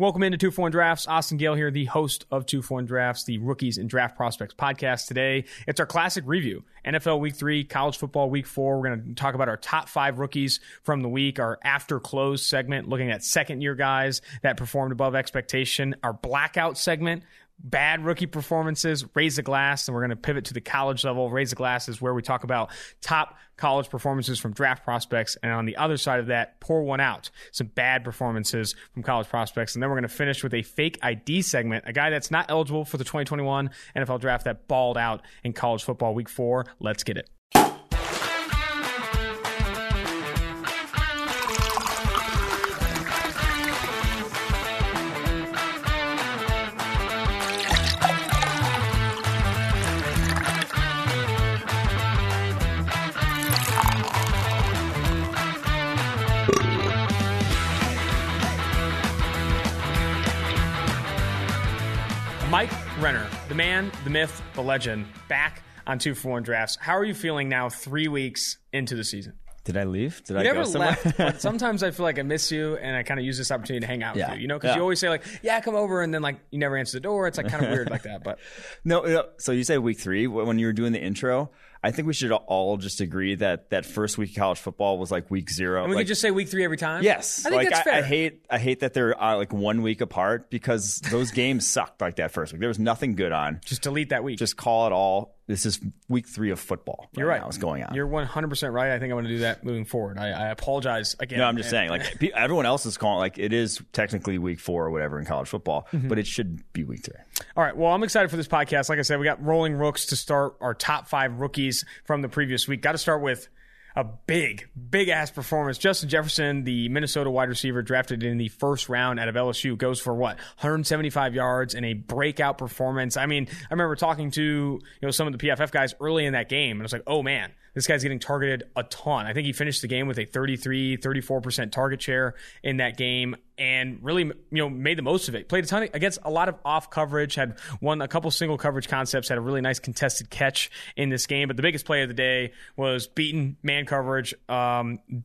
Welcome into Two Foreign Drafts. Austin Gale here, the host of Two Foreign Drafts, the Rookies and Draft Prospects podcast. Today, it's our classic review. NFL Week 3, College Football Week 4. We're going to talk about our top 5 rookies from the week, our after close segment, looking at second-year guys that performed above expectation, our blackout segment, bad rookie performances, raise the glass, and we're going to pivot to the college level. Raise the glass is where we talk about top college performances from draft prospects, and on the other side of that, pour one out, some bad performances from college prospects. And then we're going to finish with a fake ID segment, a guy that's not eligible for the 2021 NFL draft that balled out in college football week 4. Let's get it. The man, the myth, the legend, back on 241 Drafts. How are you feeling now 3 weeks into the season? Did I leave? Did you I go somewhere? Left, but sometimes I feel like I miss you, and I kind of use this opportunity to hang out with you. You know, because you always say like, "Yeah, come over," and then like you never answer the door. It's like kind of weird like that. But no. So you say week 3 when you were doing the intro. I think we should all just agree that that first week of college football was like week 0. And we could just say week 3 every time? Yes. I think that's fair. I hate that they're like 1 week apart because those games sucked like that first week. There was nothing good on. Just delete that week. Just call it all. This is week 3 of football. You're right. What's going on? You're 100% right. I think I'm going to do that moving forward. I apologize again. No, I'm just saying like everyone else is calling like it is technically week 4 or whatever in college football, but it should be week 3. All right. Well, I'm excited for this podcast. Like I said, we got Rolling Rooks to start our top 5 rookies from the previous week. Got to start with a big-ass performance. Justin Jefferson, the Minnesota wide receiver drafted in the first round out of LSU, goes for, 175 yards and a breakout performance. I mean, I remember talking to some of the PFF guys early in that game, and I was like, oh, man, this guy's getting targeted a ton. I think he finished the game with a 34% target share in that game and really made the most of it. Played a ton against a lot of off coverage, had won a couple single coverage concepts, had a really nice contested catch in this game. But the biggest play of the day was beating man coverage,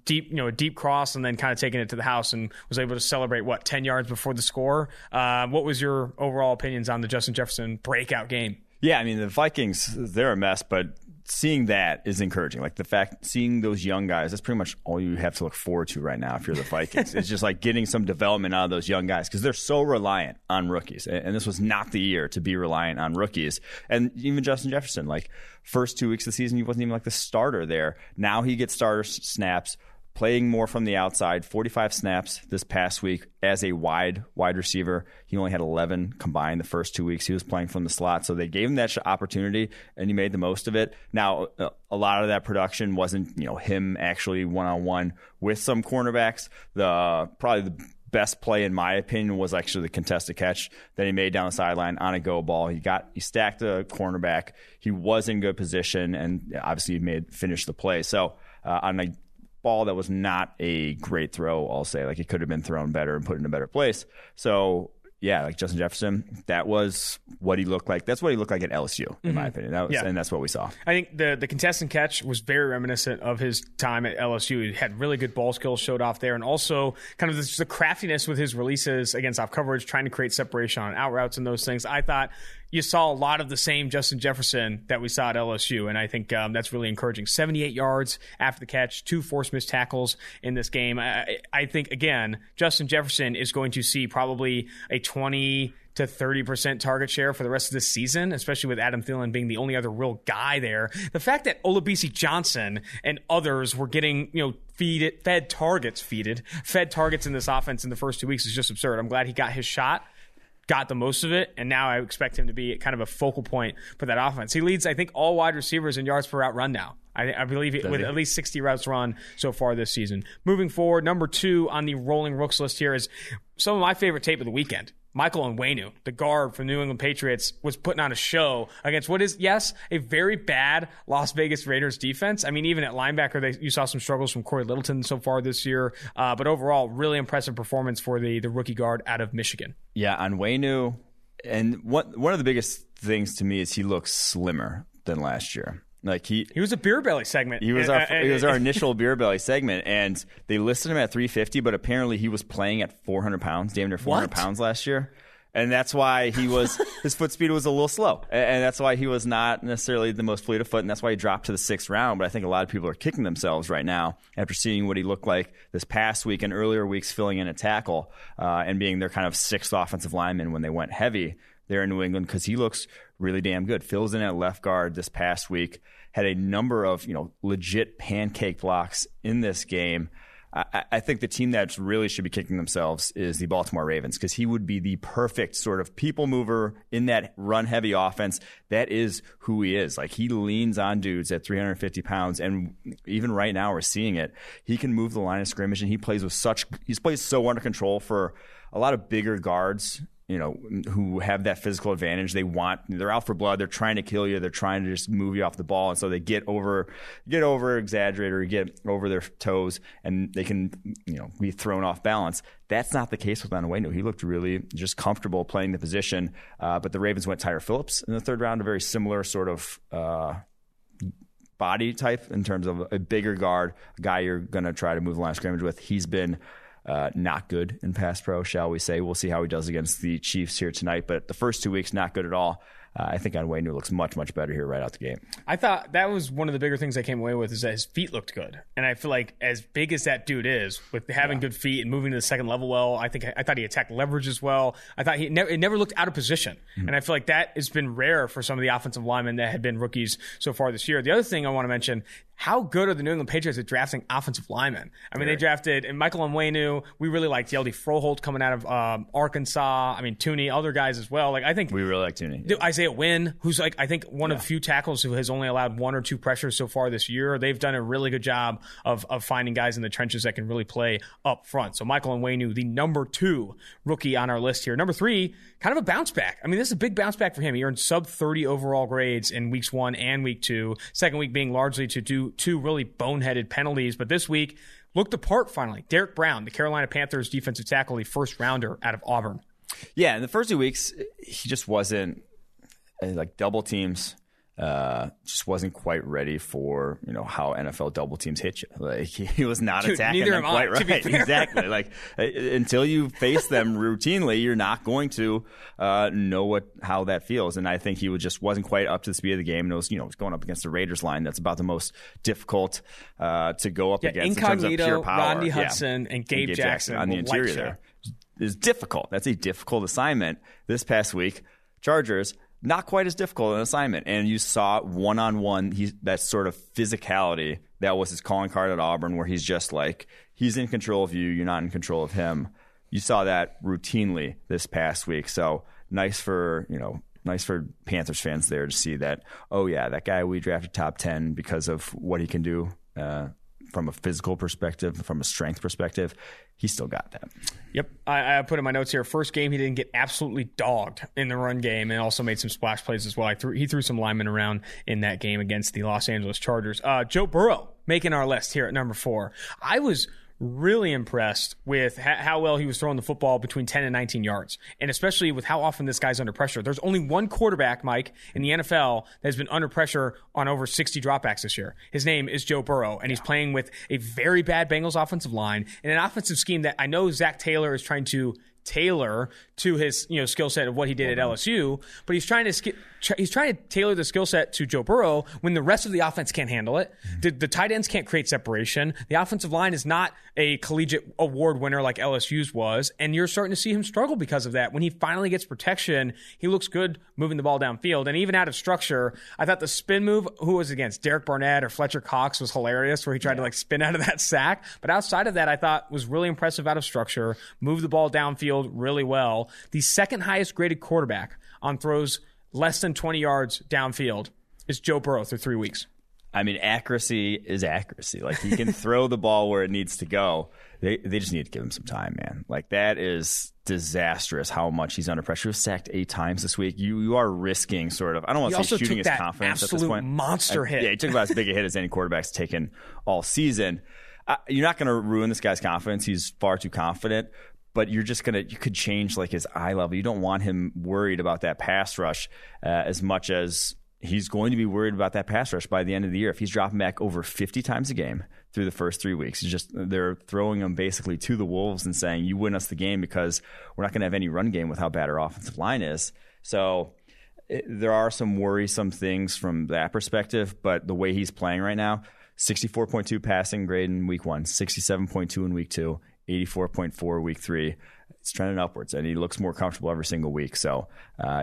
deep cross, and then kind of taking it to the house and was able to celebrate, 10 yards before the score. What was your overall opinions on the Justin Jefferson breakout game? Yeah, I mean, the Vikings, they're a mess, but seeing that is encouraging. Like seeing those young guys, that's pretty much all you have to look forward to right now if you're the Vikings. It's just like getting some development out of those young guys because they're so reliant on rookies. And this was not the year to be reliant on rookies. And even Justin Jefferson, like first 2 weeks of the season, he wasn't even like the starter there. Now he gets starter snaps, playing more from the outside, 45 snaps this past week as a wide receiver. He only had 11 combined the first 2 weeks. He was playing from the slot, so they gave him that opportunity, and he made the most of it. Now, a lot of that production wasn't, him actually one-on-one with some cornerbacks. Probably the best play, in my opinion, was actually the contested catch that he made down the sideline on a go ball. He stacked a cornerback. He was in good position, and obviously he finished the play. So, on a ball that was not a great throw, I'll say, like it could have been thrown better and put in a better place. So yeah, like Justin Jefferson, that was what he looked like. That's what he looked like at LSU, in my opinion. That was, and that's what we saw. I think the contestant catch was very reminiscent of his time at LSU. He had really good ball skills, showed off there, and also kind of the craftiness with his releases against off coverage, trying to create separation on out routes and those things. I thought you saw a lot of the same Justin Jefferson that we saw at LSU, and I think that's really encouraging. 78 yards after the catch, 2 forced missed tackles in this game. I think, again, Justin Jefferson is going to see probably a 20 to 30% target share for the rest of this season, especially with Adam Thielen being the only other real guy there. The fact that Olabisi Johnson and others were getting, fed targets in this offense in the first 2 weeks is just absurd. I'm glad he got his shot, got the most of it, and now I expect him to be kind of a focal point for that offense. He leads, I think, all wide receivers in yards per route run now. I believe with at least 60 routes run so far this season. Moving forward, number 2 on the Rolling Rooks list here is some of my favorite tape of the weekend. Michael Onwenu, the guard from New England Patriots, was putting on a show against what is, yes, a very bad Las Vegas Raiders defense. I mean, even at linebacker, you saw some struggles from Corey Littleton so far this year. But overall, really impressive performance for the rookie guard out of Michigan. Yeah, Onwenu. And one of the biggest things to me is he looks slimmer than last year. Like he was a beer belly segment. He was our initial beer belly segment, and they listed him at 350, but apparently he was playing at 400 pounds, damn near 400 pounds last year. And that's why he was his foot speed was a little slow. And that's why he was not necessarily the most fleet of foot, and that's why he dropped to the 6th round. But I think a lot of people are kicking themselves right now after seeing what he looked like this past week and earlier weeks filling in a tackle and being their kind of 6th offensive lineman when they went heavy there in New England, because he looks really damn good. Fills in at left guard this past week. Had a number of legit pancake blocks in this game. I think the team that really should be kicking themselves is the Baltimore Ravens, because he would be the perfect sort of people mover in that run-heavy offense. That is who he is. Like, he leans on dudes at 350 pounds, and even right now we're seeing it. He can move the line of scrimmage, and he plays with such – he plays so under control for a lot of bigger guards, who have that physical advantage. They're out for blood. They're trying to kill you. They're trying to just move you off the ball. And so they get over exaggerated or get over their toes, and they can, be thrown off balance. That's not the case with Onwenu. He looked really just comfortable playing the position. But the Ravens went Tyre Phillips in the 3rd round, a very similar sort of, body type in terms of a bigger guard, a guy you're going to try to move the line of scrimmage with. He's been, not good in pass pro, shall we say. We'll see how he does against the Chiefs here tonight. But the first 2 weeks, not good at all. I think Onwenu looks much, much better here right out the game. I thought that was one of the bigger things I came away with, is that his feet looked good. And I feel like as big as that dude is, with having good feet and moving to the second level well, I thought he attacked leverage as well. I thought it never looked out of position. Mm-hmm. And I feel like that has been rare for some of the offensive linemen that had been rookies so far this year. The other thing I want to mention, how good are the New England Patriots at drafting offensive linemen? I mean, they drafted Michael Onwenu. We really liked Yeldy Froholt coming out of Arkansas. I mean, Tooney, other guys as well. I think we really like Tooney. Yeah. Isaiah Wynn, who's one of the few tackles who has only allowed 1 or 2 pressures so far this year. They've done a really good job of finding guys in the trenches that can really play up front. So Michael Onwenu, the number 2 rookie on our list here. Number 3, kind of a bounce back. I mean, this is a big bounce back for him. He earned sub 30 overall grades in weeks 1 and week 2. Second week being largely to do 2 really boneheaded penalties, but this week looked the part finally. Derek Brown, the Carolina Panthers defensive tackle, the 1st rounder out of Auburn. Yeah, in the first 2 weeks, he just wasn't double teams. Just wasn't quite ready for how NFL double teams hit you. He was not attacking them quite right. Exactly. Until you face them routinely, you're not going to know how that feels. And I think he just wasn't quite up to the speed of the game. And it was going up against the Raiders line. That's about the most difficult to go up against in terms of pure power. Rodney Hudson and Gabe Jackson on the interior there is difficult. That's a difficult assignment. This past week, Chargers. Not quite as difficult an assignment. And you saw one-on-one, that sort of physicality that was his calling card at Auburn, where he's just he's in control of you, you're not in control of him. You saw that routinely this past week. So nice for Panthers fans there to see that, oh yeah, that guy we drafted top 10 because of what he can do from a physical perspective, from a strength perspective. He still got that. Yep. I put in my notes here, first game he didn't get absolutely dogged in the run game, and also made some splash plays as well. He threw some linemen around in that game against the Los Angeles Chargers. Joe Burrow making our list here at number 4. I was really impressed with how well he was throwing the football between 10 and 19 yards, and especially with how often this guy's under pressure. There's only one quarterback, Mike, in the NFL that has been under pressure on over 60 dropbacks this year. His name is Joe Burrow, and he's playing with a very bad Bengals offensive line and an offensive scheme that I know Zach Taylor is trying to tailor to his skill set of what he did at LSU, but he's trying to tailor the skill set to Joe Burrow when the rest of the offense can't handle it. The tight ends can't create separation. The offensive line is not a collegiate award winner like LSU's was, and you're starting to see him struggle because of that. When he finally gets protection, he looks good moving the ball downfield, and even out of structure. I thought the spin move, who was against Derek Barnett or Fletcher Cox, was hilarious, where he tried to spin out of that sack. But outside of that, I thought was really impressive out of structure, move the ball downfield really well. The 2nd highest graded quarterback on throws less than 20 yards downfield is Joe Burrow through 3 weeks. I mean, accuracy is accuracy. He can throw the ball where it needs to go. They just need to give him some time, man. That is disastrous how much he's under pressure. He was sacked 8 times this week. You are risking sort of, I don't want to say shooting his confidence at this point. He also took that absolute monster hit. Yeah, he took about as big a hit as any quarterback's taken all season. You're not going to ruin this guy's confidence. He's far too confident. But you're just you could change his eye level. You don't want him worried about that pass rush as much as he's going to be worried about that pass rush by the end of the year. If he's dropping back over 50 times a game through the first 3 weeks, they're throwing him basically to the wolves and saying, you win us the game because we're not going to have any run game with how bad our offensive line is. So there are some worrisome things from that perspective, but the way he's playing right now, 64.2 passing grade in week one, 67.2 in week two, 84.4 week three. It's trending upwards, and he looks more comfortable every single week. So,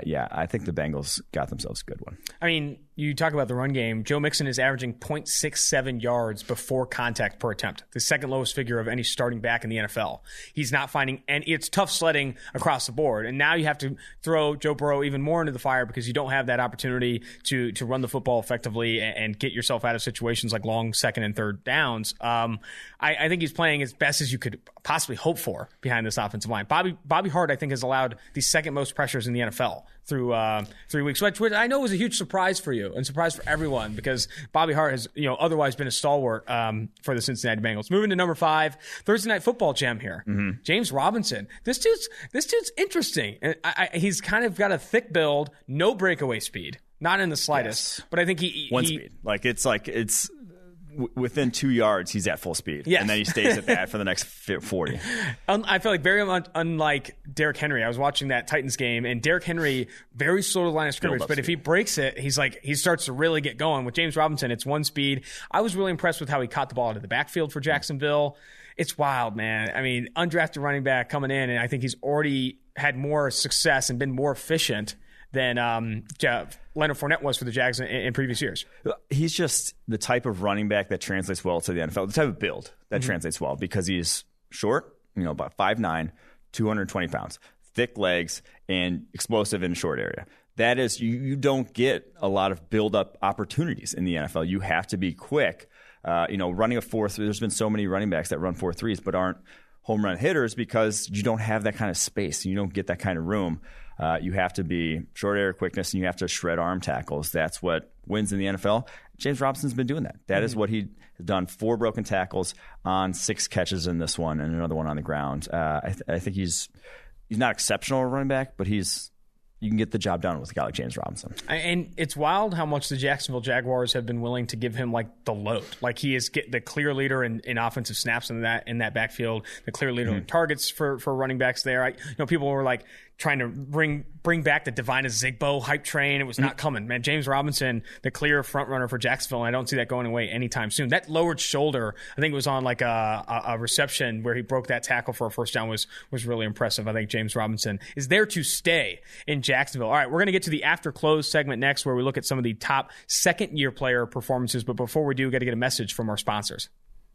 yeah, I think the Bengals got themselves a good one. I mean, you talk about the run game. Joe Mixon is averaging 0.67 yards before contact per attempt, the second lowest figure of any starting back in the NFL. He's not finding, and it's tough sledding across the board. And now you have to throw Joe Burrow even more into the fire because you don't have that opportunity to run the football effectively and get yourself out of situations like long second and third downs. I think he's playing as best as you could possibly hope for behind this offensive line. Bobby Hart, I think, has allowed the second most pressures in the NFL through 3 weeks, which I know was a huge surprise for you and surprise for everyone because Bobby Hart has, otherwise been a stalwart for the Cincinnati Bengals. Moving to number 5, Thursday Night Football gem here, James Robinson. This dude's interesting. He's kind of got a thick build, no breakaway speed, not in the slightest. Yes. But I think he speed, it's. Within 2 yards, he's at full speed. Yes. And then he stays at that for the next 40. I feel like very much unlike Derrick Henry. I was watching that Titans game, and Derrick Henry, very slow to the line of scrimmage. But if he breaks it, he starts to really get going. With James Robinson, it's one speed. I was really impressed with how he caught the ball out of the backfield for Jacksonville. It's wild, man. I mean, undrafted running back coming in, and I think he's already had more success and been more efficient than Leonard Fournette was for the Jags in previous years. He's just the type of running back that translates well to the NFL, the type of build that translates well because he's short, about 5'9", 220 pounds, thick legs, and explosive in a short area. That is, you don't get a lot of build-up opportunities in the NFL. You have to be quick. Running a 4-3, there's been so many running backs that run 4.3s but aren't home run hitters because you don't have that kind of space. You don't get that kind of room. You have to be short area quickness, and you have to shred arm tackles. That's what wins in the NFL. James Robinson's been doing that. That is what he's done. 4 broken tackles on 6 catches in this one and another one on the ground. I think he's not exceptional running back, but you can get the job done with a guy like James Robinson. And it's wild how much the Jacksonville Jaguars have been willing to give him the load. He is the clear leader in offensive snaps in that backfield, the clear leader in targets for running backs there. People were trying to bring back the Divine Zigbo hype train. It was not coming, man. James Robinson, the clear front runner for Jacksonville, and I don't see that going away anytime soon. That lowered shoulder, I think it was on a reception where he broke that tackle for a first down, was really impressive. I think James Robinson is there to stay in Jacksonville. All right, we're going to get to the after close segment next, where we look at some of the top second-year player performances. But before we do, we've got to get a message from our sponsors.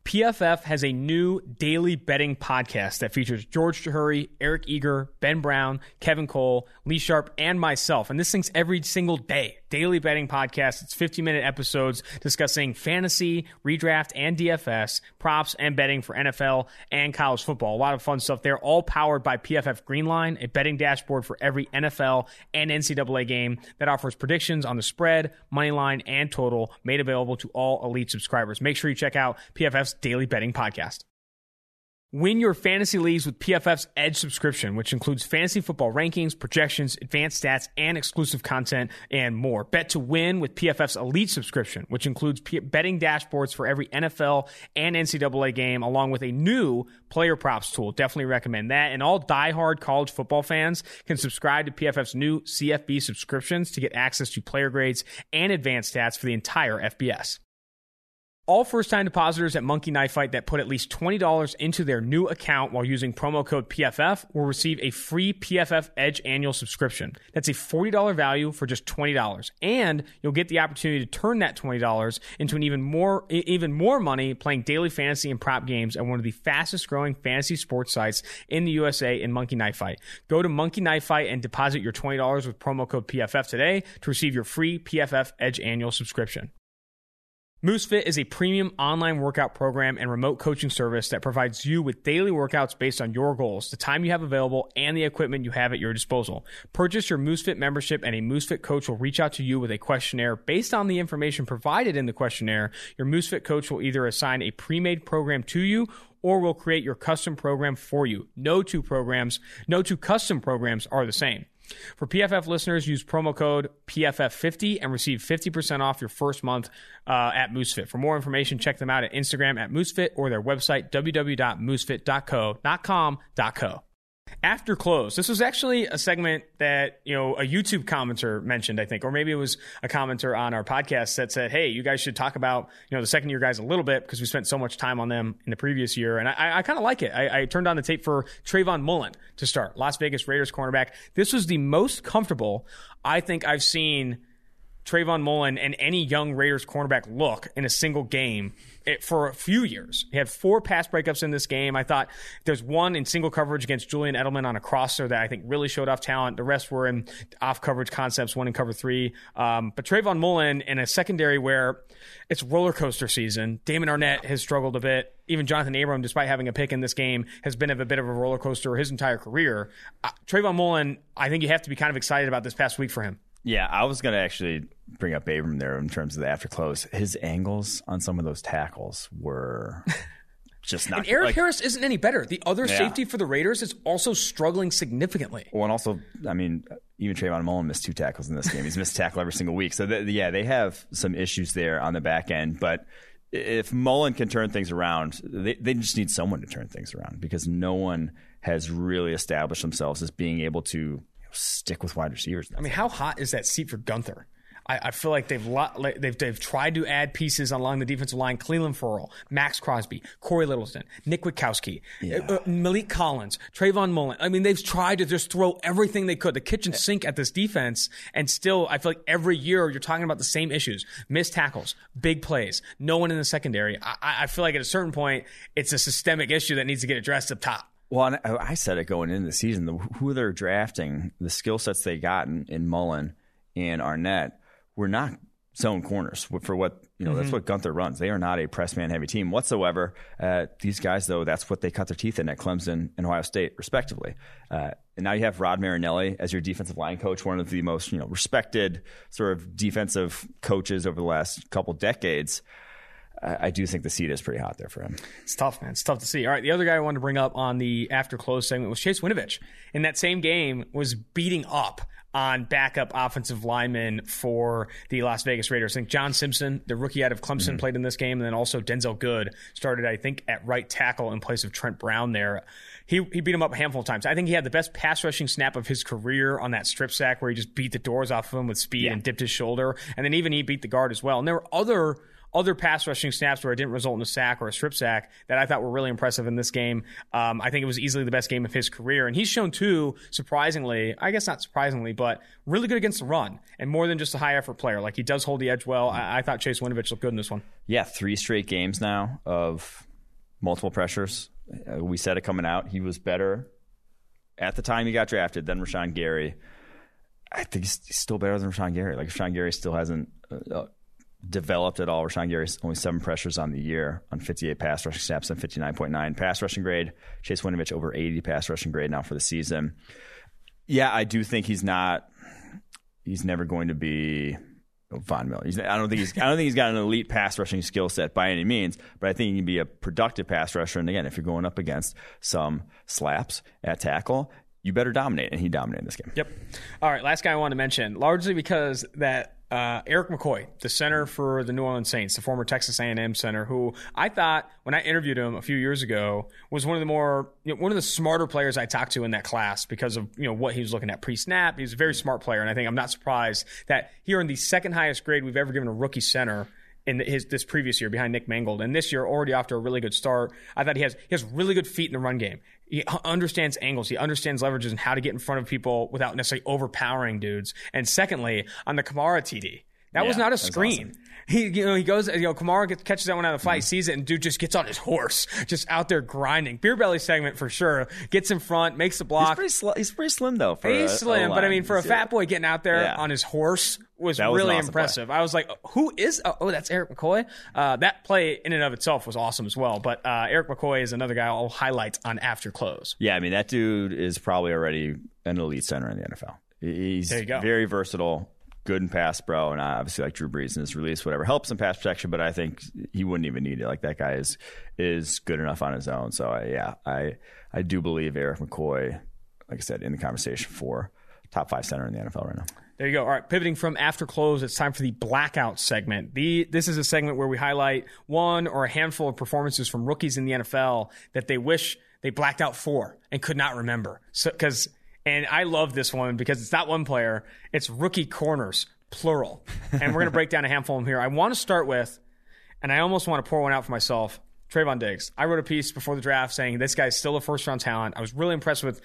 PFF has a new daily betting podcast that features George Chahuri, Eric Eager, Ben Brown, Kevin Cole, Lee Sharp, and myself. And this thing's every single day. Daily betting podcast. It's 50-minute episodes discussing fantasy, redraft, and DFS, props, and betting for NFL and college football. A lot of fun stuff there, all powered by PFF Greenline, a betting dashboard for every NFL and NCAA game that offers predictions on the spread, money line, and total, made available to all elite subscribers. Make sure you check out PFF's Daily Betting Podcast. Win your fantasy leagues with PFF's Edge subscription, which includes fantasy football rankings, projections, advanced stats, and exclusive content, and more. Bet to win with PFF's Elite subscription, which includes betting dashboards for every NFL and NCAA game, along with a new player props tool. Definitely recommend that. And all diehard college football fans can subscribe to PFF's new CFB subscriptions to get access to player grades and advanced stats for the entire FBS. All first-time depositors at Monkey Knife Fight that put at least $20 into their new account while using promo code PFF will receive a free PFF Edge annual subscription. That's a $40 value for just $20, and you'll get the opportunity to turn that $20 into an even more money playing daily fantasy and prop games at one of the fastest-growing fantasy sports sites in the USA in Monkey Knife Fight. Go to Monkey Knife Fight and deposit your $20 with promo code PFF today to receive your free PFF Edge annual subscription. MooseFit is a premium online workout program and remote coaching service that provides you with daily workouts based on your goals, the time you have available, and the equipment you have at your disposal. Purchase your MooseFit membership, and a MooseFit coach will reach out to you with a questionnaire. Based on the information provided in the questionnaire, your MooseFit coach will either assign a pre-made program to you or will create your custom program for you. No two custom programs are the same. For PFF listeners, use promo code PFF50 and receive 50% off your first month at MooseFit. For more information, check them out at Instagram at MooseFit or their website, www.moosefit.co. After close, this was actually a segment that, you know, a YouTube commenter mentioned, I think, or maybe it was a commenter on our podcast that said, hey, you guys should talk about, you know, the second year guys a little bit because we spent so much time on them in the previous year. And I kind of like it. I turned on the tape for Trayvon Mullen to start, Las Vegas Raiders cornerback. This was the most comfortable I think I've seen Trayvon Mullen and any young Raiders cornerback look in a single game for a few years. He had 4 pass breakups in this game. I thought there's one in single coverage against Julian Edelman on a crosser that I think really showed off talent. The rest were in off coverage concepts, one in cover 3. But Trayvon Mullen in a secondary where it's roller coaster season. Damon Arnette has struggled a bit. Even Jonathan Abram, despite having a pick in this game, has been a bit of a roller coaster his entire career. Trayvon Mullen, I think you have to be kind of excited about this past week for him. Yeah, I was going to actually bring up Abram there in terms of the after close. His angles on some of those tackles were just not good. And Eric Harris isn't any better. The other safety for the Raiders is also struggling significantly. Well, and also, I mean, even Trayvon Mullen missed 2 tackles in this game. He's missed a tackle every single week. So, they have some issues there on the back end. But if Mullen can turn things around, they just need someone to turn things around because no one has really established themselves as being able to stick with wide receivers. I mean, how hot is that seat for Gunther? I feel like they've tried to add pieces along the defensive line. Cleveland Ferrell, Max Crosby, Corey Littleton, Nick Witkowski, Malik Collins, Trayvon Mullen. I mean, they've tried to just throw everything they could, the kitchen sink at this defense, and still I feel like every year you're talking about the same issues. Missed tackles, big plays, no one in the secondary. I feel like at a certain point it's a systemic issue that needs to get addressed up top. Well, I said it going into the season, who they're drafting, the skill sets they got in Mullen and Arnette were not zone corners for what, you know, that's what Gunther runs. They are not a press man heavy team whatsoever. These guys, though, that's what they cut their teeth in at Clemson and Ohio State, respectively. And now you have Rod Marinelli as your defensive line coach, one of the most, you know, respected sort of defensive coaches over the last couple decades. I do think the seat is pretty hot there for him. It's tough, man. It's tough to see. All right, the other guy I wanted to bring up on the after close segment was Chase Winovich. In that same game, was beating up on backup offensive linemen for the Las Vegas Raiders. I think John Simpson, the rookie out of Clemson, played in this game, and then also Denzel Good started, I think, at right tackle in place of Trent Brown there. He beat him up a handful of times. I think he had the best pass rushing snap of his career on that strip sack where he just beat the doors off of him with speed and dipped his shoulder, and then even he beat the guard as well. And there were other pass rushing snaps where it didn't result in a sack or a strip sack that I thought were really impressive in this game. I think it was easily the best game of his career. And he's shown, too, surprisingly, I guess not surprisingly, but really good against the run and more than just a high-effort player. Like, he does hold the edge well. I thought Chase Winovich looked good in this one. Yeah, 3 straight games now of multiple pressures. We said it coming out. He was better at the time he got drafted than Rashawn Gary. I think he's still better than Rashawn Gary. Like, Rashawn Gary still hasn't developed at all. Rashawn Gary's only 7 pressures on the year on 58 pass rushing snaps and 59.9 pass rushing grade. Chase Winovich over 80 pass rushing grade now for the season. Yeah, I do think he's never going to be Von Miller. I don't think he's got an elite pass rushing skill set by any means, but I think he can be a productive pass rusher. And again, if you're going up against some slaps at tackle, you better dominate, and he dominated this game. Yep. All right, last guy I want to mention, largely because that Erik McCoy, the center for the New Orleans Saints, the former Texas A&M center, who I thought when I interviewed him a few years ago was one of the smarter players I talked to in that class because of, you know, what he was looking at pre-snap. He was a very smart player, and I think I'm not surprised that he earned the second highest grade we've ever given a rookie center in this previous year behind Nick Mangold. And this year, already after a really good start, I thought he has really good feet in the run game. He understands angles. He understands leverages and how to get in front of people without necessarily overpowering dudes. And secondly, on the Kamara TD, that was not a screen. Awesome. He goes, Kamara catches that one out of the fight, sees it, and dude just gets on his horse, just out there grinding. Beer belly segment for sure. Gets in front, makes the block. He's pretty slim, though. But I mean, for a fat boy getting out there on his horse was really awesome impressive. Play. I was like, that's Erik McCoy. That play in and of itself was awesome as well. But Erik McCoy is another guy I'll highlight on after close. Yeah, I mean, that dude is probably already an elite center in the NFL. He's very versatile. Good in pass, bro, and obviously like Drew Brees in his release, whatever, helps in pass protection, but I think he wouldn't even need it. Like, that guy is good enough on his own. So I do believe Erik McCoy, like I said, in the conversation for top five center in the NFL right now. There you go. All right, pivoting from after close, it's time for the blackout segment. This is a segment where we highlight one or a handful of performances from rookies in the NFL that they wish they blacked out for and could not remember. And I love this one because it's not one player. It's rookie corners, plural. And we're going to break down a handful of them here. I want to start with, and I almost want to pour one out for myself, Trayvon Diggs. I wrote a piece before the draft saying this guy's still a first-round talent. I was really impressed with,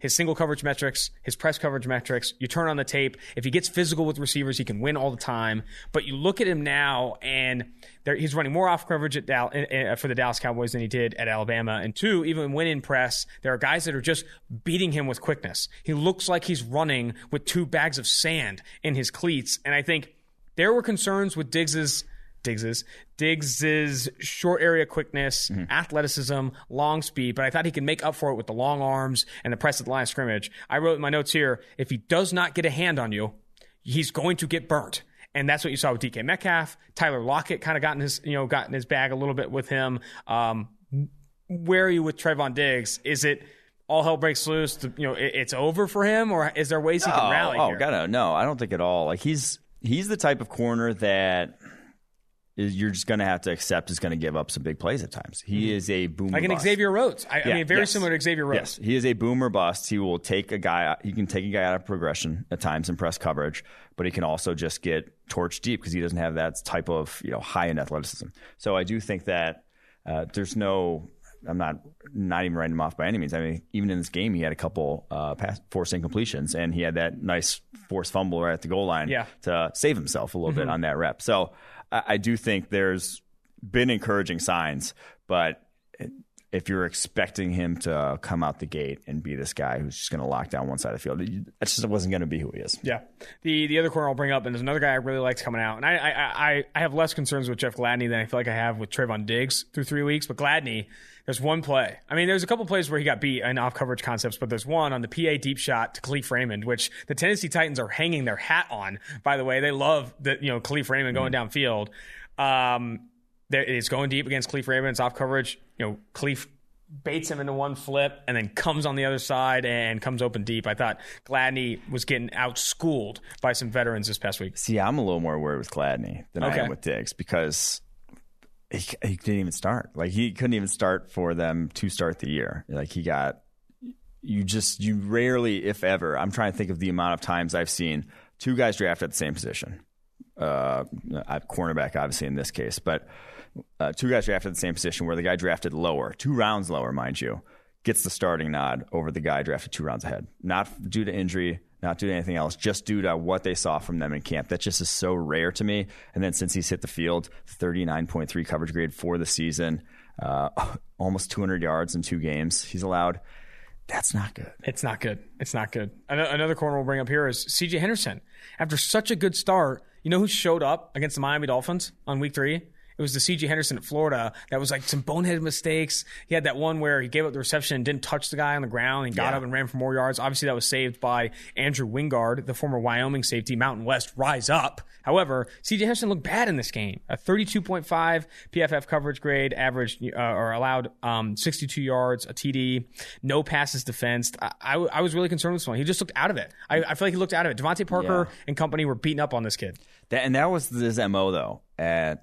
his single coverage metrics, his press coverage metrics. You turn on the tape. If he gets physical with receivers, he can win all the time. But you look at him now, and he's running more off coverage for the Dallas Cowboys than he did at Alabama. And two, even when in press, there are guys that are just beating him with quickness. He looks like he's running with two bags of sand in his cleats. And I think there were concerns with Diggs's short area quickness, athleticism, long speed, but I thought he could make up for it with the long arms and the press at the line of scrimmage. I wrote in my notes here, if he does not get a hand on you, he's going to get burnt. And that's what you saw with DK Metcalf. Tyler Lockett kind of got in his bag a little bit with him. Where are you with Trayvon Diggs? Is it all hell breaks loose? It's over for him, or is there ways he can rally here? No, I don't think at all. Like he's the type of corner that you're just going to have to accept is going to give up some big plays at times. He is a boomer like an bust. Xavier Rhodes. Very similar to Xavier Rhodes. Yes, he is a boomer bust. He will take a guy. He can take a guy out of progression at times in press coverage, but he can also just get torched deep because he doesn't have that type of high end athleticism. So I do think that I'm not even writing him off by any means. I mean, even in this game, he had a couple forced incompletions, and he had that nice forced fumble right at the goal line to save himself a little bit on that rep. So I do think there's been encouraging signs, but if you're expecting him to come out the gate and be this guy who's just going to lock down one side of the field, that just wasn't going to be who he is. Yeah. The other corner I'll bring up, and there's another guy I really liked coming out, and I have less concerns with Jeff Gladney than I feel like I have with Trayvon Diggs through 3 weeks, but Gladney, there's one play. I mean, there's a couple plays where he got beat in off-coverage concepts, but there's one on the PA deep shot to Khalif Raymond, which the Tennessee Titans are hanging their hat on, by the way. They love that, Khalif Raymond going downfield. It's going deep against Khalif Raymond. It's off coverage. Khalif baits him into one flip and then comes on the other side and comes open deep. I thought Gladney was getting out-schooled by some veterans this past week. See, I'm a little more worried with Gladney than I am with Diggs because he didn't even start. Like, he couldn't even start for them to start the year. Like, he got – you rarely, if ever – I'm trying to think of the amount of times I've seen two guys drafted at the same position. Cornerback, obviously, in this case, but – two guys drafted the same position where the guy drafted lower, 2 rounds lower, mind you, gets the starting nod over the guy drafted 2 rounds ahead. Not due to injury, not due to anything else, just due to what they saw from them in camp. That just is so rare to me. And then since he's hit the field, 39.3 coverage grade for the season, almost 200 yards in 2 games he's allowed. That's not good. It's not good. Another corner we'll bring up here is C.J. Henderson. After such a good start, you know who showed up against the Miami Dolphins on week 3? It was the C.J. Henderson at Florida that was like some boneheaded mistakes. He had that one where he gave up the reception and didn't touch the guy on the ground. He got up and ran for more yards. Obviously, that was saved by Andrew Wingard, the former Wyoming safety, Mountain West, rise up. However, C.J. Henderson looked bad in this game. A 32.5 PFF coverage grade, averaged or allowed 62 yards, a TD, no passes defensed. I was really concerned with this one. He just looked out of it. I feel like he looked out of it. Devontae Parker and company were beating up on this kid. That was his M.O., though, at Florida.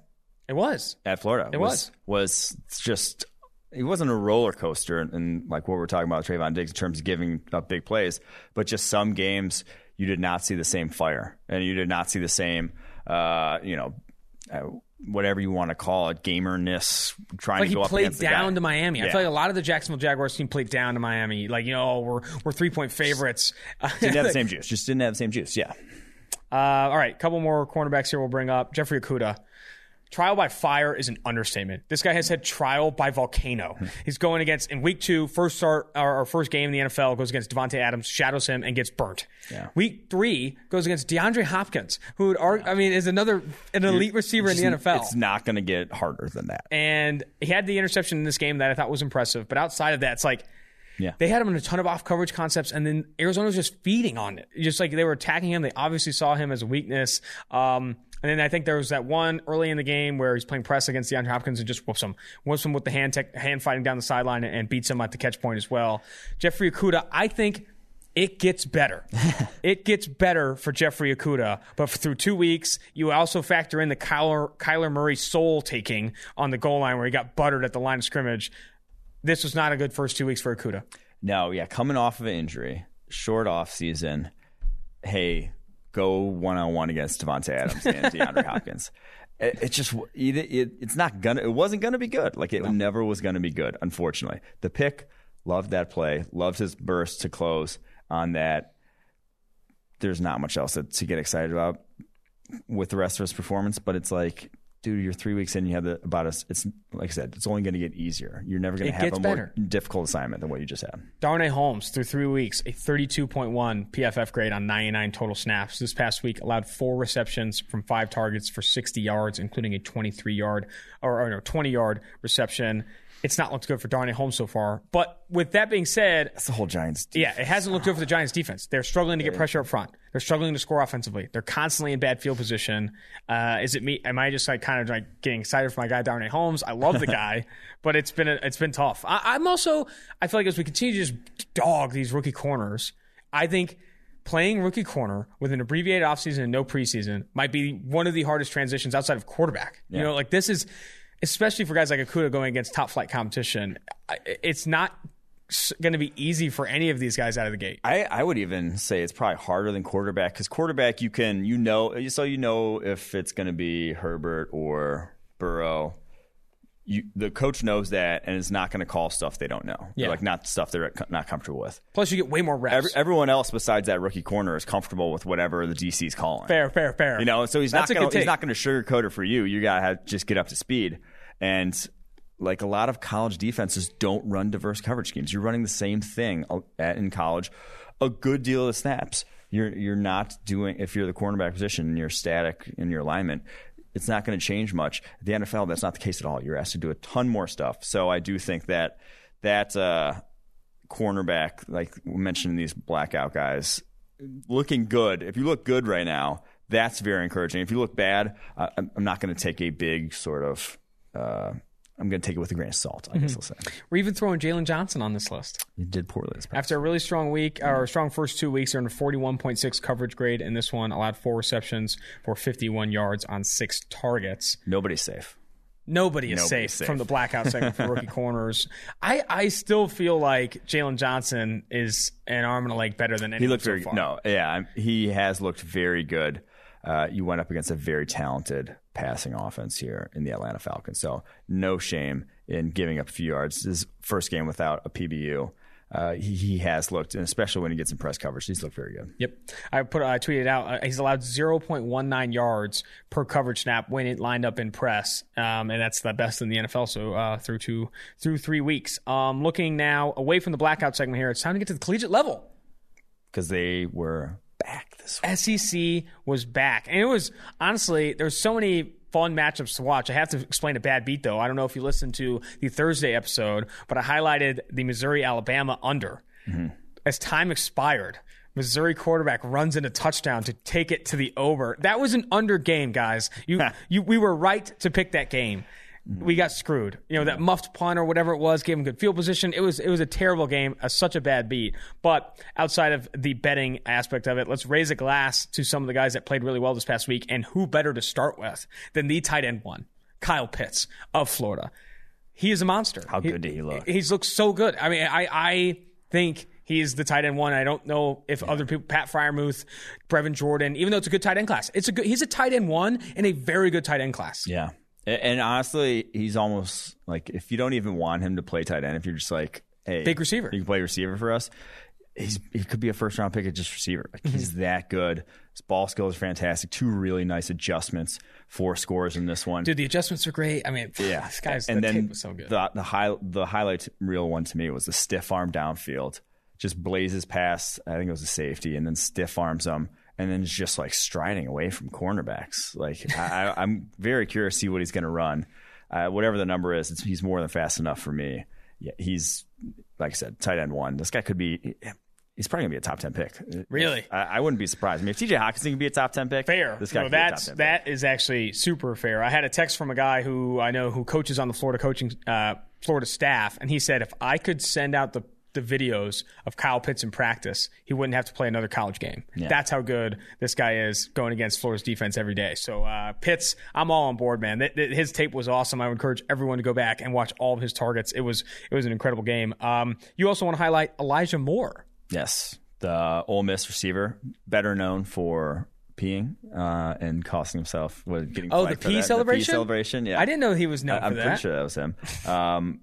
It was just, it wasn't a roller coaster and like what we're talking about with Trayvon Diggs in terms of giving up big plays, but just some games you did not see the same fire and you did not see the same, whatever you want to call it, gamerness, trying to go up against the guy. He played down to Miami. Yeah. I feel like a lot of the Jacksonville Jaguars team played down to Miami. Like, we're 3-point favorites. Didn't have the same juice. Just didn't have the same juice, yeah. All right, a couple more cornerbacks here we'll bring up. Jeffrey Okudah. Trial by fire is an understatement. This guy has had trial by volcano. He's going against, in week 2, first start, or first game in the NFL, goes against Devontae Adams, shadows him, and gets burnt. Yeah. Week 3 goes against DeAndre Hopkins, who would argue, is an elite receiver in the NFL. It's not going to get harder than that. And he had the interception in this game that I thought was impressive. But outside of that, it's like, they had him in a ton of off-coverage concepts, and then Arizona was just feeding on it. Just like they were attacking him. They obviously saw him as a weakness. And then I think there was that one early in the game where he's playing press against DeAndre Hopkins and just whoops him with the hand fighting down the sideline and beats him at the catch point as well. Jeffrey Okudah, I think it gets better. It gets better for Jeffrey Okudah, but through 2 weeks, you also factor in the Kyler Murray soul taking on the goal line where he got buttered at the line of scrimmage. This was not a good first 2 weeks for Okudah. No, yeah, coming off of an injury, short off season. Hey, go one-on-one against Devontae Adams and DeAndre Hopkins. It wasn't gonna be good. Like it never was gonna be good. Unfortunately, the pick. Loved that play. Loved his burst to close on that. There's not much else to get excited about with the rest of his performance, but it's like, dude, you're 3 weeks in. You have it's like I said, it's only going to get easier. You're never going to have a more difficult assignment than what you just had. Darnay Holmes through 3 weeks, a 32.1 PFF grade on 99 total snaps. This past week allowed 4 receptions from 5 targets for 60 yards, including a 20-yard reception. It's not looked good for Darnay Holmes so far. But with that being said... That's the whole Giants defense. Yeah, it hasn't looked good for the Giants defense. They're struggling to get pressure up front. They're struggling to score offensively. They're constantly in bad field position. Is it me? Am I just kind of getting excited for my guy Darnay Holmes? I love the guy, but it's been tough. I feel like as we continue to just dog these rookie corners, I think playing rookie corner with an abbreviated offseason and no preseason might be one of the hardest transitions outside of quarterback. Yeah. You know, like this is... Especially for guys like Okudah going against top-flight competition, it's not going to be easy for any of these guys out of the gate. I would even say it's probably harder than quarterback because quarterback you know if it's going to be Herbert or Burrow. The coach knows that and is not going to call stuff they don't know. Yeah. Like not stuff they're not comfortable with. Plus, you get way more reps. Everyone else besides that rookie corner is comfortable with whatever the DC's calling. Fair. You know, so he's not going to sugarcoat it for you. You got to just get up to speed. And like a lot of college defenses don't run diverse coverage schemes. You're running the same thing in college. A good deal of the snaps. You're not doing, if you're the cornerback position and you're static in your alignment, it's not going to change much. The NFL, that's not the case at all. You're asked to do a ton more stuff. So I do think that cornerback, like we mentioned, these blackout guys, looking good. If you look good right now, that's very encouraging. If you look bad, I'm not going to take a big sort of... I'm going to take it with a grain of salt, I guess I'll say. We're even throwing Jalen Johnson on this list. He did poorly this past. After a really strong week, or strong first 2 weeks, they're in a 41.6 coverage grade, and this one allowed 4 receptions for 51 yards on 6 targets. Nobody's safe. Nobody is safe from the blackout segment for rookie corners. I still feel like Jalen Johnson is an arm and a leg better than anyone. He looked very good. No, yeah, he has looked very good. You went up against a very talented passing offense here in the Atlanta Falcons. So no shame in giving up a few yards. His first game without a PBU. He has looked, and especially when he gets in press coverage, he's looked very good. Yep. I tweeted out, he's allowed 0.19 yards per coverage snap when it lined up in press, and that's the best in the NFL, so through 3 weeks. Looking now away from the blackout segment here, it's time to get to the collegiate level. Because they were... back this week. SEC was back, and it was honestly, there's so many fun matchups to watch. I have to explain a bad beat though. I don't know if you listened to the Thursday episode, but I highlighted the Missouri-Alabama under. Mm-hmm. As time expired, Missouri quarterback runs in a touchdown to take it to the over. That was an under game, guys. We were right to pick that game. We got screwed. You know, that muffed punt or whatever it was gave him good field position. It was a terrible game, such a bad beat. But outside of the betting aspect of it, let's raise a glass to some of the guys that played really well this past week, and who better to start with than the tight end one, Kyle Pitts of Florida. He is a monster. How good did he look? He's looked so good. I mean, I think... he's the tight end one. I don't know if other people, Pat Freiermuth, Brevin Jordan, even though it's a good tight end class. He's a tight end one in a very good tight end class. Yeah. And honestly, he's almost like, if you don't even want him to play tight end, if you're just like, hey, big receiver, you can play receiver for us. He could be a first round pick at just receiver. Like, he's that good. His ball skill is fantastic. 2 really nice adjustments, 4 scores in this one. Dude, the adjustments are great. I mean, this guy's tape was so good. The highlight reel one to me was the stiff arm downfield. Just blazes past, I think it was a safety, and then stiff arms him. And then it's just like striding away from cornerbacks. Like I'm very curious to see what he's going to run. Whatever the number is, he's more than fast enough for me. Yeah, he's, like I said, tight end one. This guy could be, he's probably going to be a top 10 pick. Really? I wouldn't be surprised. I mean, if TJ Hawkinson can be a top 10 pick, fair. This guy could be a top 10 pick. That is actually super fair. I had a text from a guy who I know who coaches on the Florida staff, and he said, if I could send out the the videos of Kyle Pitts in practice, he wouldn't have to play another college game. Yeah. That's how good this guy is going against Florida's defense every day. So Pitts, I'm all on board, man. His tape was awesome. I would encourage everyone to go back and watch all of his targets. It was an incredible game. You also want to highlight Elijah Moore. Yes, the Ole Miss receiver, better known for peeing and costing himself with getting flagged for that. The pee celebration. Yeah, I didn't know he was known for that. I'm pretty sure that was him.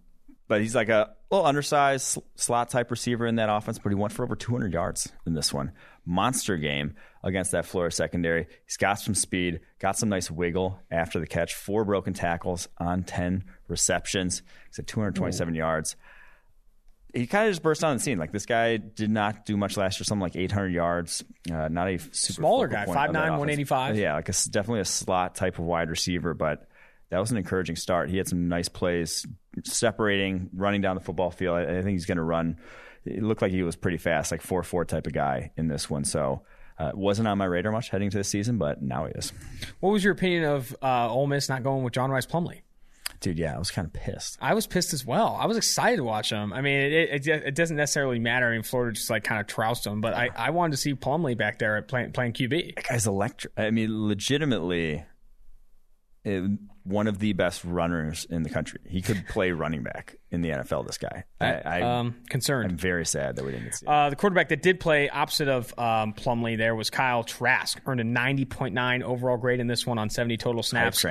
But he's like a little undersized slot type receiver in that offense, but he went for over 200 yards in this one. Monster game against that Florida secondary. He's got some speed, got some nice wiggle after the catch. 4 broken tackles on 10 receptions. He's at 227 yards. He kind of just burst on the scene. Like, this guy did not do much last year, something like 800 yards. Not a super smaller guy, 5'9", 185. Yeah, like definitely a slot type of wide receiver, but that was an encouraging start. He had some nice plays, separating, running down the football field. I think he's going to run. It looked like he was pretty fast, like 4.4 type of guy in this one. So wasn't on my radar much heading to this season, but now he is. What was your opinion of Ole Miss not going with John Rice Plumlee? Dude, yeah, I was kind of pissed. I was pissed as well. I was excited to watch him. I mean, it doesn't necessarily matter. I mean, Florida just like kind of trounced him, but I wanted to see Plumlee back there at playing QB. That guy's electric. I mean, legitimately, one of the best runners in the country. He could play running back in the NFL, this guy. I'm concerned. I'm very sad that we didn't get to see it. The quarterback that did play opposite of Plumlee there was Kyle Trask. Earned a 90.9 overall grade in this one on 70 total snaps.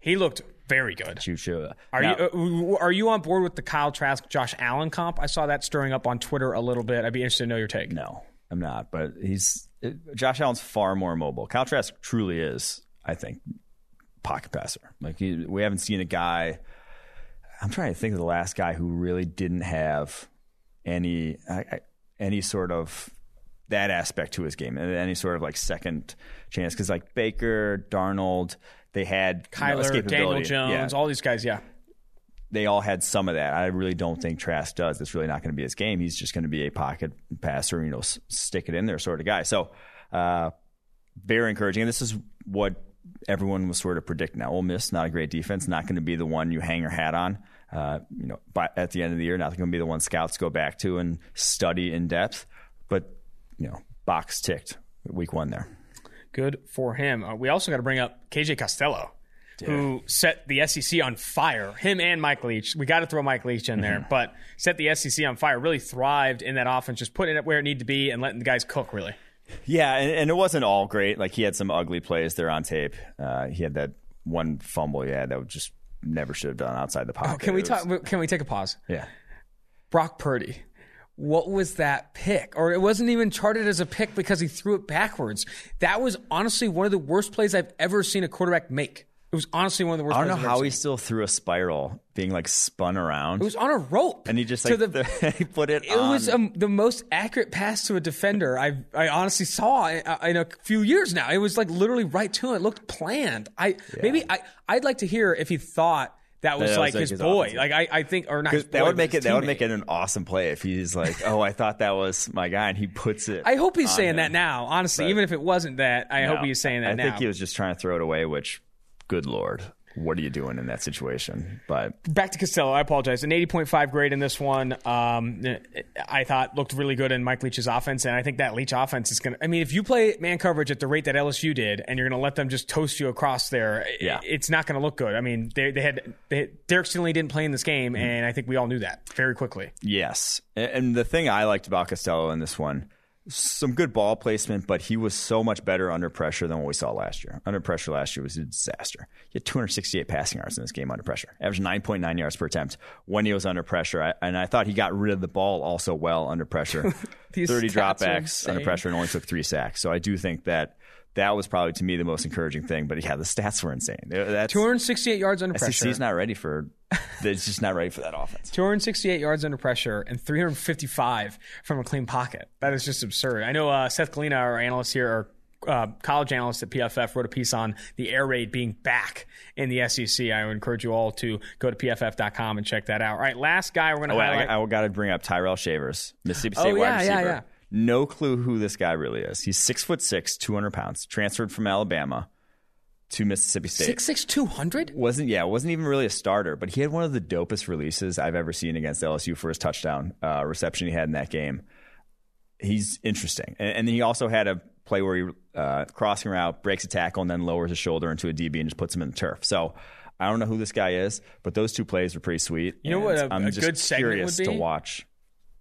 He looked very good. Are you on board with the Kyle Trask, Josh Allen comp? I saw that stirring up on Twitter a little bit. I'd be interested to know your take. No, I'm not. But Josh Allen's far more mobile. Kyle Trask truly is, I think, pocket passer. Like, we haven't seen a guy. I'm trying to think of the last guy who really didn't have any sort of that aspect to his game, any sort of like second chance. Because like Baker, Darnold. They had Kyler, Daniel Jones, all these guys, yeah. They all had some of that. I really don't think Trask does. It's really not going to be his game. He's just going to be a pocket passer, stick it in there sort of guy. So very encouraging. And this is what everyone was sort of predicting. Now, Ole Miss, not a great defense, not going to be the one you hang your hat on. But at the end of the year, not going to be the one scouts go back to and study in depth. But, box ticked week one there. Good for him. We also got to bring up KJ Costello, who set the SEC on fire. Him and Mike Leach. We got to throw Mike Leach in there, but set the SEC on fire. Really thrived in that offense, just putting it where it needed to be and letting the guys cook, really. Yeah, and it wasn't all great. Like, he had some ugly plays there on tape. He had that one fumble, that would just never should have done outside the pocket. Can we take a pause? Yeah. Brock Purdy. What was that pick? Or it wasn't even charted as a pick because he threw it backwards. That was honestly one of the worst plays I've ever seen a quarterback make. It was honestly one of the worst plays I've ever seen. I don't know how he still threw a spiral being like spun around. It was on a rope. And he just like he put it on. It was the most accurate pass to a defender I honestly saw in a few years now. It was like literally right to him. It looked planned. I'd like to hear if he thought That was like his boy. Offensive. Like I think, or not. His boy, that would make it an awesome play if he's like, oh, I thought that was my guy, and he puts it. I hope he's saying that now. Honestly, but even if it wasn't that, I hope he's saying that now. I think he was just trying to throw it away. Which, good Lord, what are you doing in that situation? But back to Costello. I apologize. An 80.5 grade in this one. I thought looked really good in Mike Leach's offense, and I think that Leach offense is going to. I mean, if you play man coverage at the rate that LSU did, and you're going to let them just toast you across there, it's not going to look good. I mean, they had Derek Stingley didn't play in this game, and I think we all knew that very quickly. Yes, and the thing I liked about Costello in this one, some good ball placement, but he was so much better under pressure than what we saw last year. Under pressure last year was a disaster. He had 268 passing yards in this game under pressure. Averaged 9.9 yards per attempt when he was under pressure. And I thought he got rid of the ball also well under pressure. 30 dropbacks under pressure and only took 3 sacks. So I do think that was probably, to me, the most encouraging thing. But, the stats were insane. 268 yards under pressure. SEC's not ready for that offense. 268 yards under pressure and 355 from a clean pocket. That is just absurd. I know Seth Galina, our analyst here, college analyst at PFF, wrote a piece on the air raid being back in the SEC. I would encourage you all to go to pff.com and check that out. All right, last guy we're going to highlight. I got to bring up Tyrell Shavers, Mississippi State wide receiver. Yeah. No clue who this guy really is. He's 6'6", 200 pounds, transferred from Alabama. to Mississippi State. 6'6", 200? Wasn't even really a starter, but he had one of the dopest releases I've ever seen against LSU for his touchdown reception he had in that game. He's interesting. And then he also had a play where he crossing route, breaks a tackle, and then lowers his shoulder into a DB and just puts him in the turf. So I don't know who this guy is, but those two plays were pretty sweet. You know what I'm just curious to watch.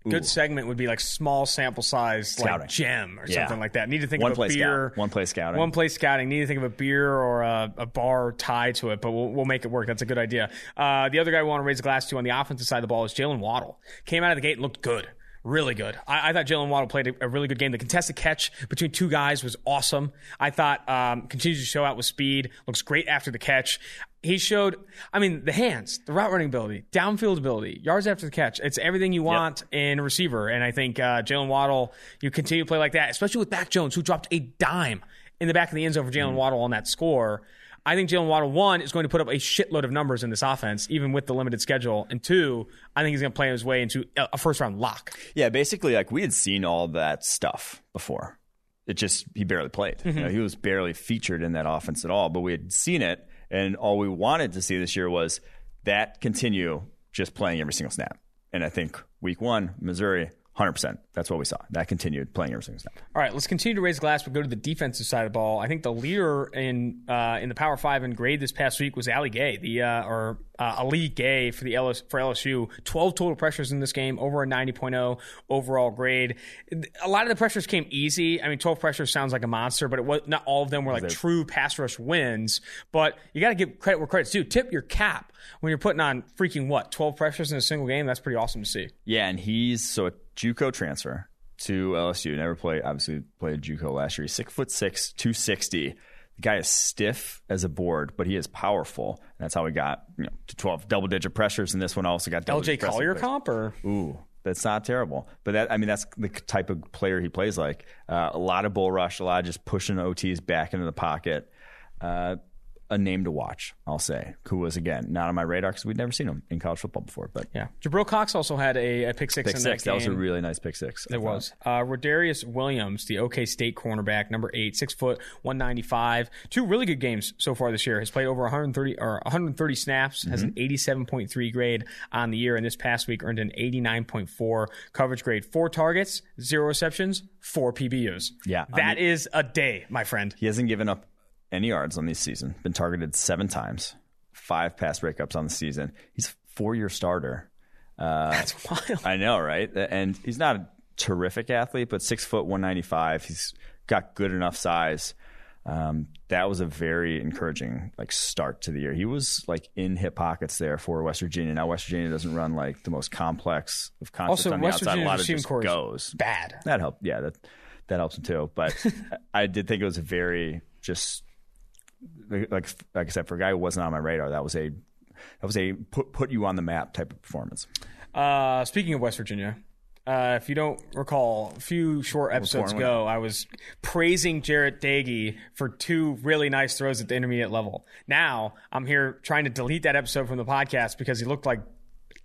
Ooh. Good segment would be like small sample size scouting. Like gem or something like that. Need to think of a beer. One play scouting. Need to think of a beer or a bar tie to it, but we'll make it work. That's a good idea. The other guy we want to raise a glass to on the offensive side of the ball is Jaylen Waddle. Came out of the gate and looked good. Really good. I thought Jaylen Waddle played a really good game. The contested catch between two guys was awesome. I thought continues to show out with speed. Looks great after the catch. He showed, the hands, the route running ability, downfield ability, yards after the catch. It's everything you want in a receiver. And I think Jaylen Waddle, you continue to play like that, especially with Mac Jones, who dropped a dime in the back of the end zone for Jaylen Waddle on that score. I think Jaylen Waddle, 1, is going to put up a shitload of numbers in this offense, even with the limited schedule. And 2, I think he's going to play his way into a first-round lock. Yeah, basically, we had seen all that stuff before. It just, he barely played. Mm-hmm. He was barely featured in that offense at all, but we had seen it, and all we wanted to see this year was that continue just playing every single snap. And I think week 1, Missouri, 100%. That's what we saw. That continued playing every single snap. All right, let's continue to raise glass. We'll go to the defensive side of the ball. I think the leader in the Power 5 in grade this past week was Ali Gay, Ali Gay for LSU. 12 total pressures in this game, over a 90.0 overall grade. A lot of the pressures came easy. 12 pressures sounds like a monster, but it was not all of them were true pass rush wins. But you got to give credit where credit's due. Tip your cap when you're putting on 12 pressures in a single game. That's pretty awesome to see. Yeah, and he's so a JUCO transfer to LSU. Obviously played JUCO last year. He's 6'6", 260. The guy is stiff as a board, but he is powerful. And that's how we got to 12 double-digit pressures. And this one also got double-digit pressures. LJ Collier comp? Ooh, that's not terrible. But that's the type of player he plays like. A lot of bull rush, a lot of just pushing OTs back into the pocket. A name to watch, I'll say, who was, again, not on my radar because we'd never seen him in college football before. But yeah, Jabril Cox also had a pick six in that game. That was a really nice pick six. It was. Rodarius Williams, the OK State cornerback, number 8, 6 foot, 195. 2 really good games so far this year. Has played over 130 snaps, has an 87.3 grade on the year, and this past week earned an 89.4 coverage grade. 4 targets, 0 receptions, 4 PBUs. Yeah. That is a day, my friend. He hasn't given up any yards on this season. Been targeted 7 times, 5 pass breakups on the season. He's a 4-year starter. That's wild. I know, right? And he's not a terrific athlete, but 6 foot, 195. He's got good enough size. That was a very encouraging start to the year. He was in hip pockets there for West Virginia. Now West Virginia doesn't run the most complex of concepts on the West outside. Virginia's a lot of just goes bad. That helped. Yeah, that helps him too. But I did think it was a very just. Like I said, for a guy who wasn't on my radar, that was a put you on the map type of performance. Speaking of West Virginia, if you don't recall, a few short episodes ago, I was praising Jarret Doege for 2 really nice throws at the intermediate level. Now I'm here trying to delete that episode from the podcast because he looked like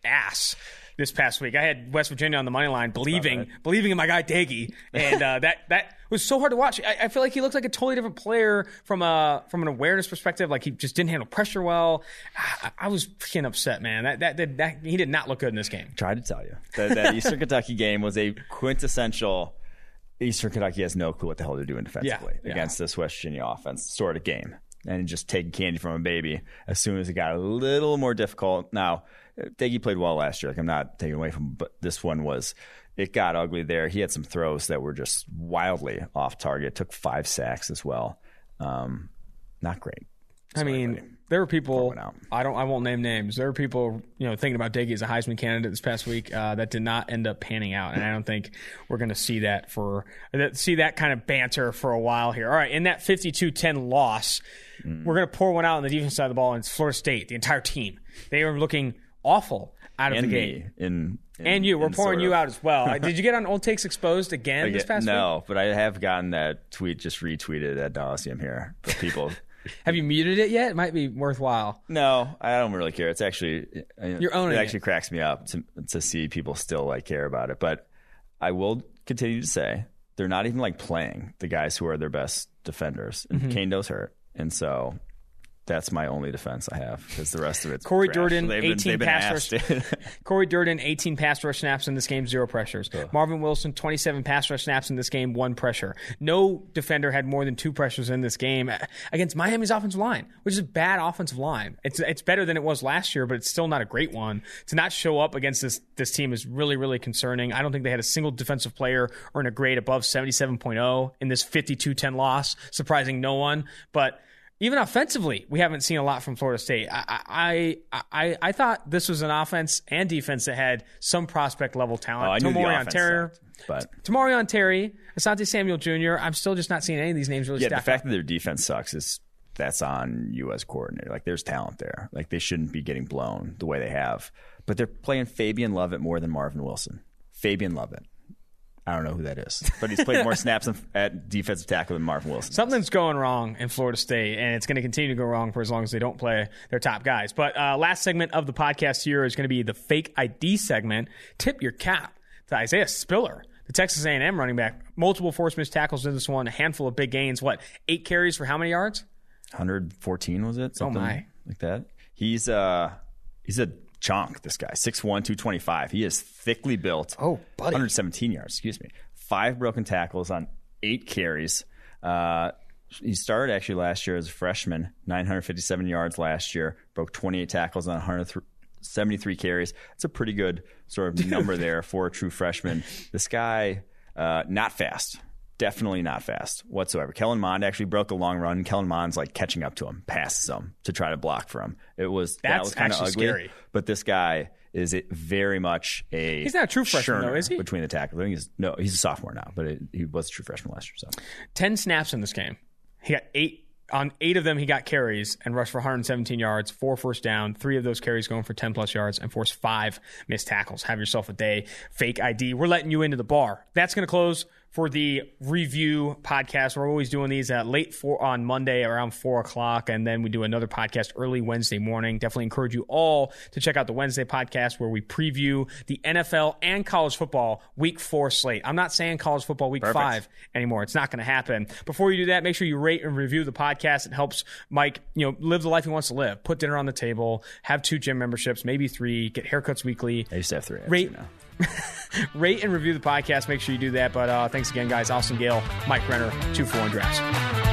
ass this past week. I had West Virginia on the money line, believing in my guy Doege, and that was so hard to watch. I feel like he looked like a totally different player from an awareness perspective. He just didn't handle pressure well. I was freaking upset, man. That he did not look good in this game. Tried to tell you that Eastern Kentucky game was a quintessential. Eastern Kentucky has no clue what the hell they're doing defensively against this West Virginia offense sort of game, and just taking candy from a baby. As soon as it got a little more difficult, now. Diggy played well last year. I'm not taking away from him, but this one it got ugly there. He had some throws that were just wildly off target. Took 5 sacks as well. Not great. There were people. I won't name names. There were people, thinking about Diggy as a Heisman candidate this past week that did not end up panning out, and I don't think we're going to see that kind of banter for a while here. All right, in that 52-10 loss, we're going to pour one out on the defense side of the ball, and it's Florida State. The entire team, they were looking awful out of the game. And you. We're pouring you out as well. Did you get on Old Takes Exposed again this past week? No, but I have gotten that tweet just retweeted at Dallas here for people. Have you muted it yet? It might be worthwhile. No, I don't really care. It's actually it cracks me up to see people still care about it. But I will continue to say they're not even playing the guys who are their best defenders. And Kando's hurt. And so That's my only defense I have, because the rest of it's Corey Jordan, 18 pass rush. Corey Jordan, 18 pass rush snaps in this game, 0 pressures. Oh. Marvin Wilson, 27 pass rush snaps in this game, 1 pressure. No defender had more than 2 pressures in this game against Miami's offensive line, which is a bad offensive line. It's better than it was last year, but it's still not a great one. To not show up against this team is really, really concerning. I don't think they had a single defensive player earn a grade above 77.0 in this 52-10 loss, surprising no one. But even offensively, we haven't seen a lot from Florida State. I thought this was an offense and defense that had some prospect-level talent. I knew the offense sucked, but Tamarion Terry, Asante Samuel Jr. I'm still just not seeing any of these names really stack up. The fact that their defense sucks is that's on you as coordinator. Like, there's talent there. Like, they shouldn't be getting blown the way they have. But they're playing Fabian Lovett more than Marvin Wilson. Fabian Lovett. I don't know who that is, but he's played more snaps at defensive tackle than Marvin Wilson. Something's going wrong in Florida State, and it's going to continue to go wrong for as long as they don't play their top guys. But last segment of the podcast here is going to be the fake ID segment. Tip your cap to Isaiah Spiller, the Texas A&M running back. Multiple forced missed tackles in this one, a handful of big gains. What, 8 carries for how many yards? 114, was it? Something like that. He's a chunk, this guy. 6'1", 225. He is thickly built. Oh, buddy. 117 yards, 5 broken tackles on 8 carries. He started actually last year as a freshman, 957 yards last year, broke 28 tackles on 173 carries. That's a pretty good sort of number there for a true freshman. This guy, not fast. Definitely not fast whatsoever. Kellen Mond actually broke a long run. Kellen Mond's like catching up to him, passes him to try to block for him. That was kind of ugly. Scary. But this guy is very much a he's not a true freshman though, is he? Between the tackles, he's a sophomore now, but he was a true freshman last year. So 10 snaps in this game, he got 8. On 8 of them, he got carries and rushed for 117 yards, 4 first down, 3 of those carries going for 10-plus yards, and forced 5 missed tackles. Have yourself a day. Fake ID. We're letting you into the bar. That's going to close for the review podcast. We're always doing these at on Monday around 4 o'clock, and then we do another podcast early Wednesday morning. Definitely encourage you all to check out the Wednesday podcast where we preview the NFL and college football week 4 slate. I'm not saying college football week 5 anymore. It's not going to happen. Before you do that, make sure you rate and review the podcast. It helps Mike, live the life he wants to live. Put dinner on the table, have 2 gym memberships, maybe 3, get haircuts weekly. I used to have 3. Rate and review the podcast. Make sure you do that. But thanks again, guys. Austin Gale, Mike Renner, 241 Drafts.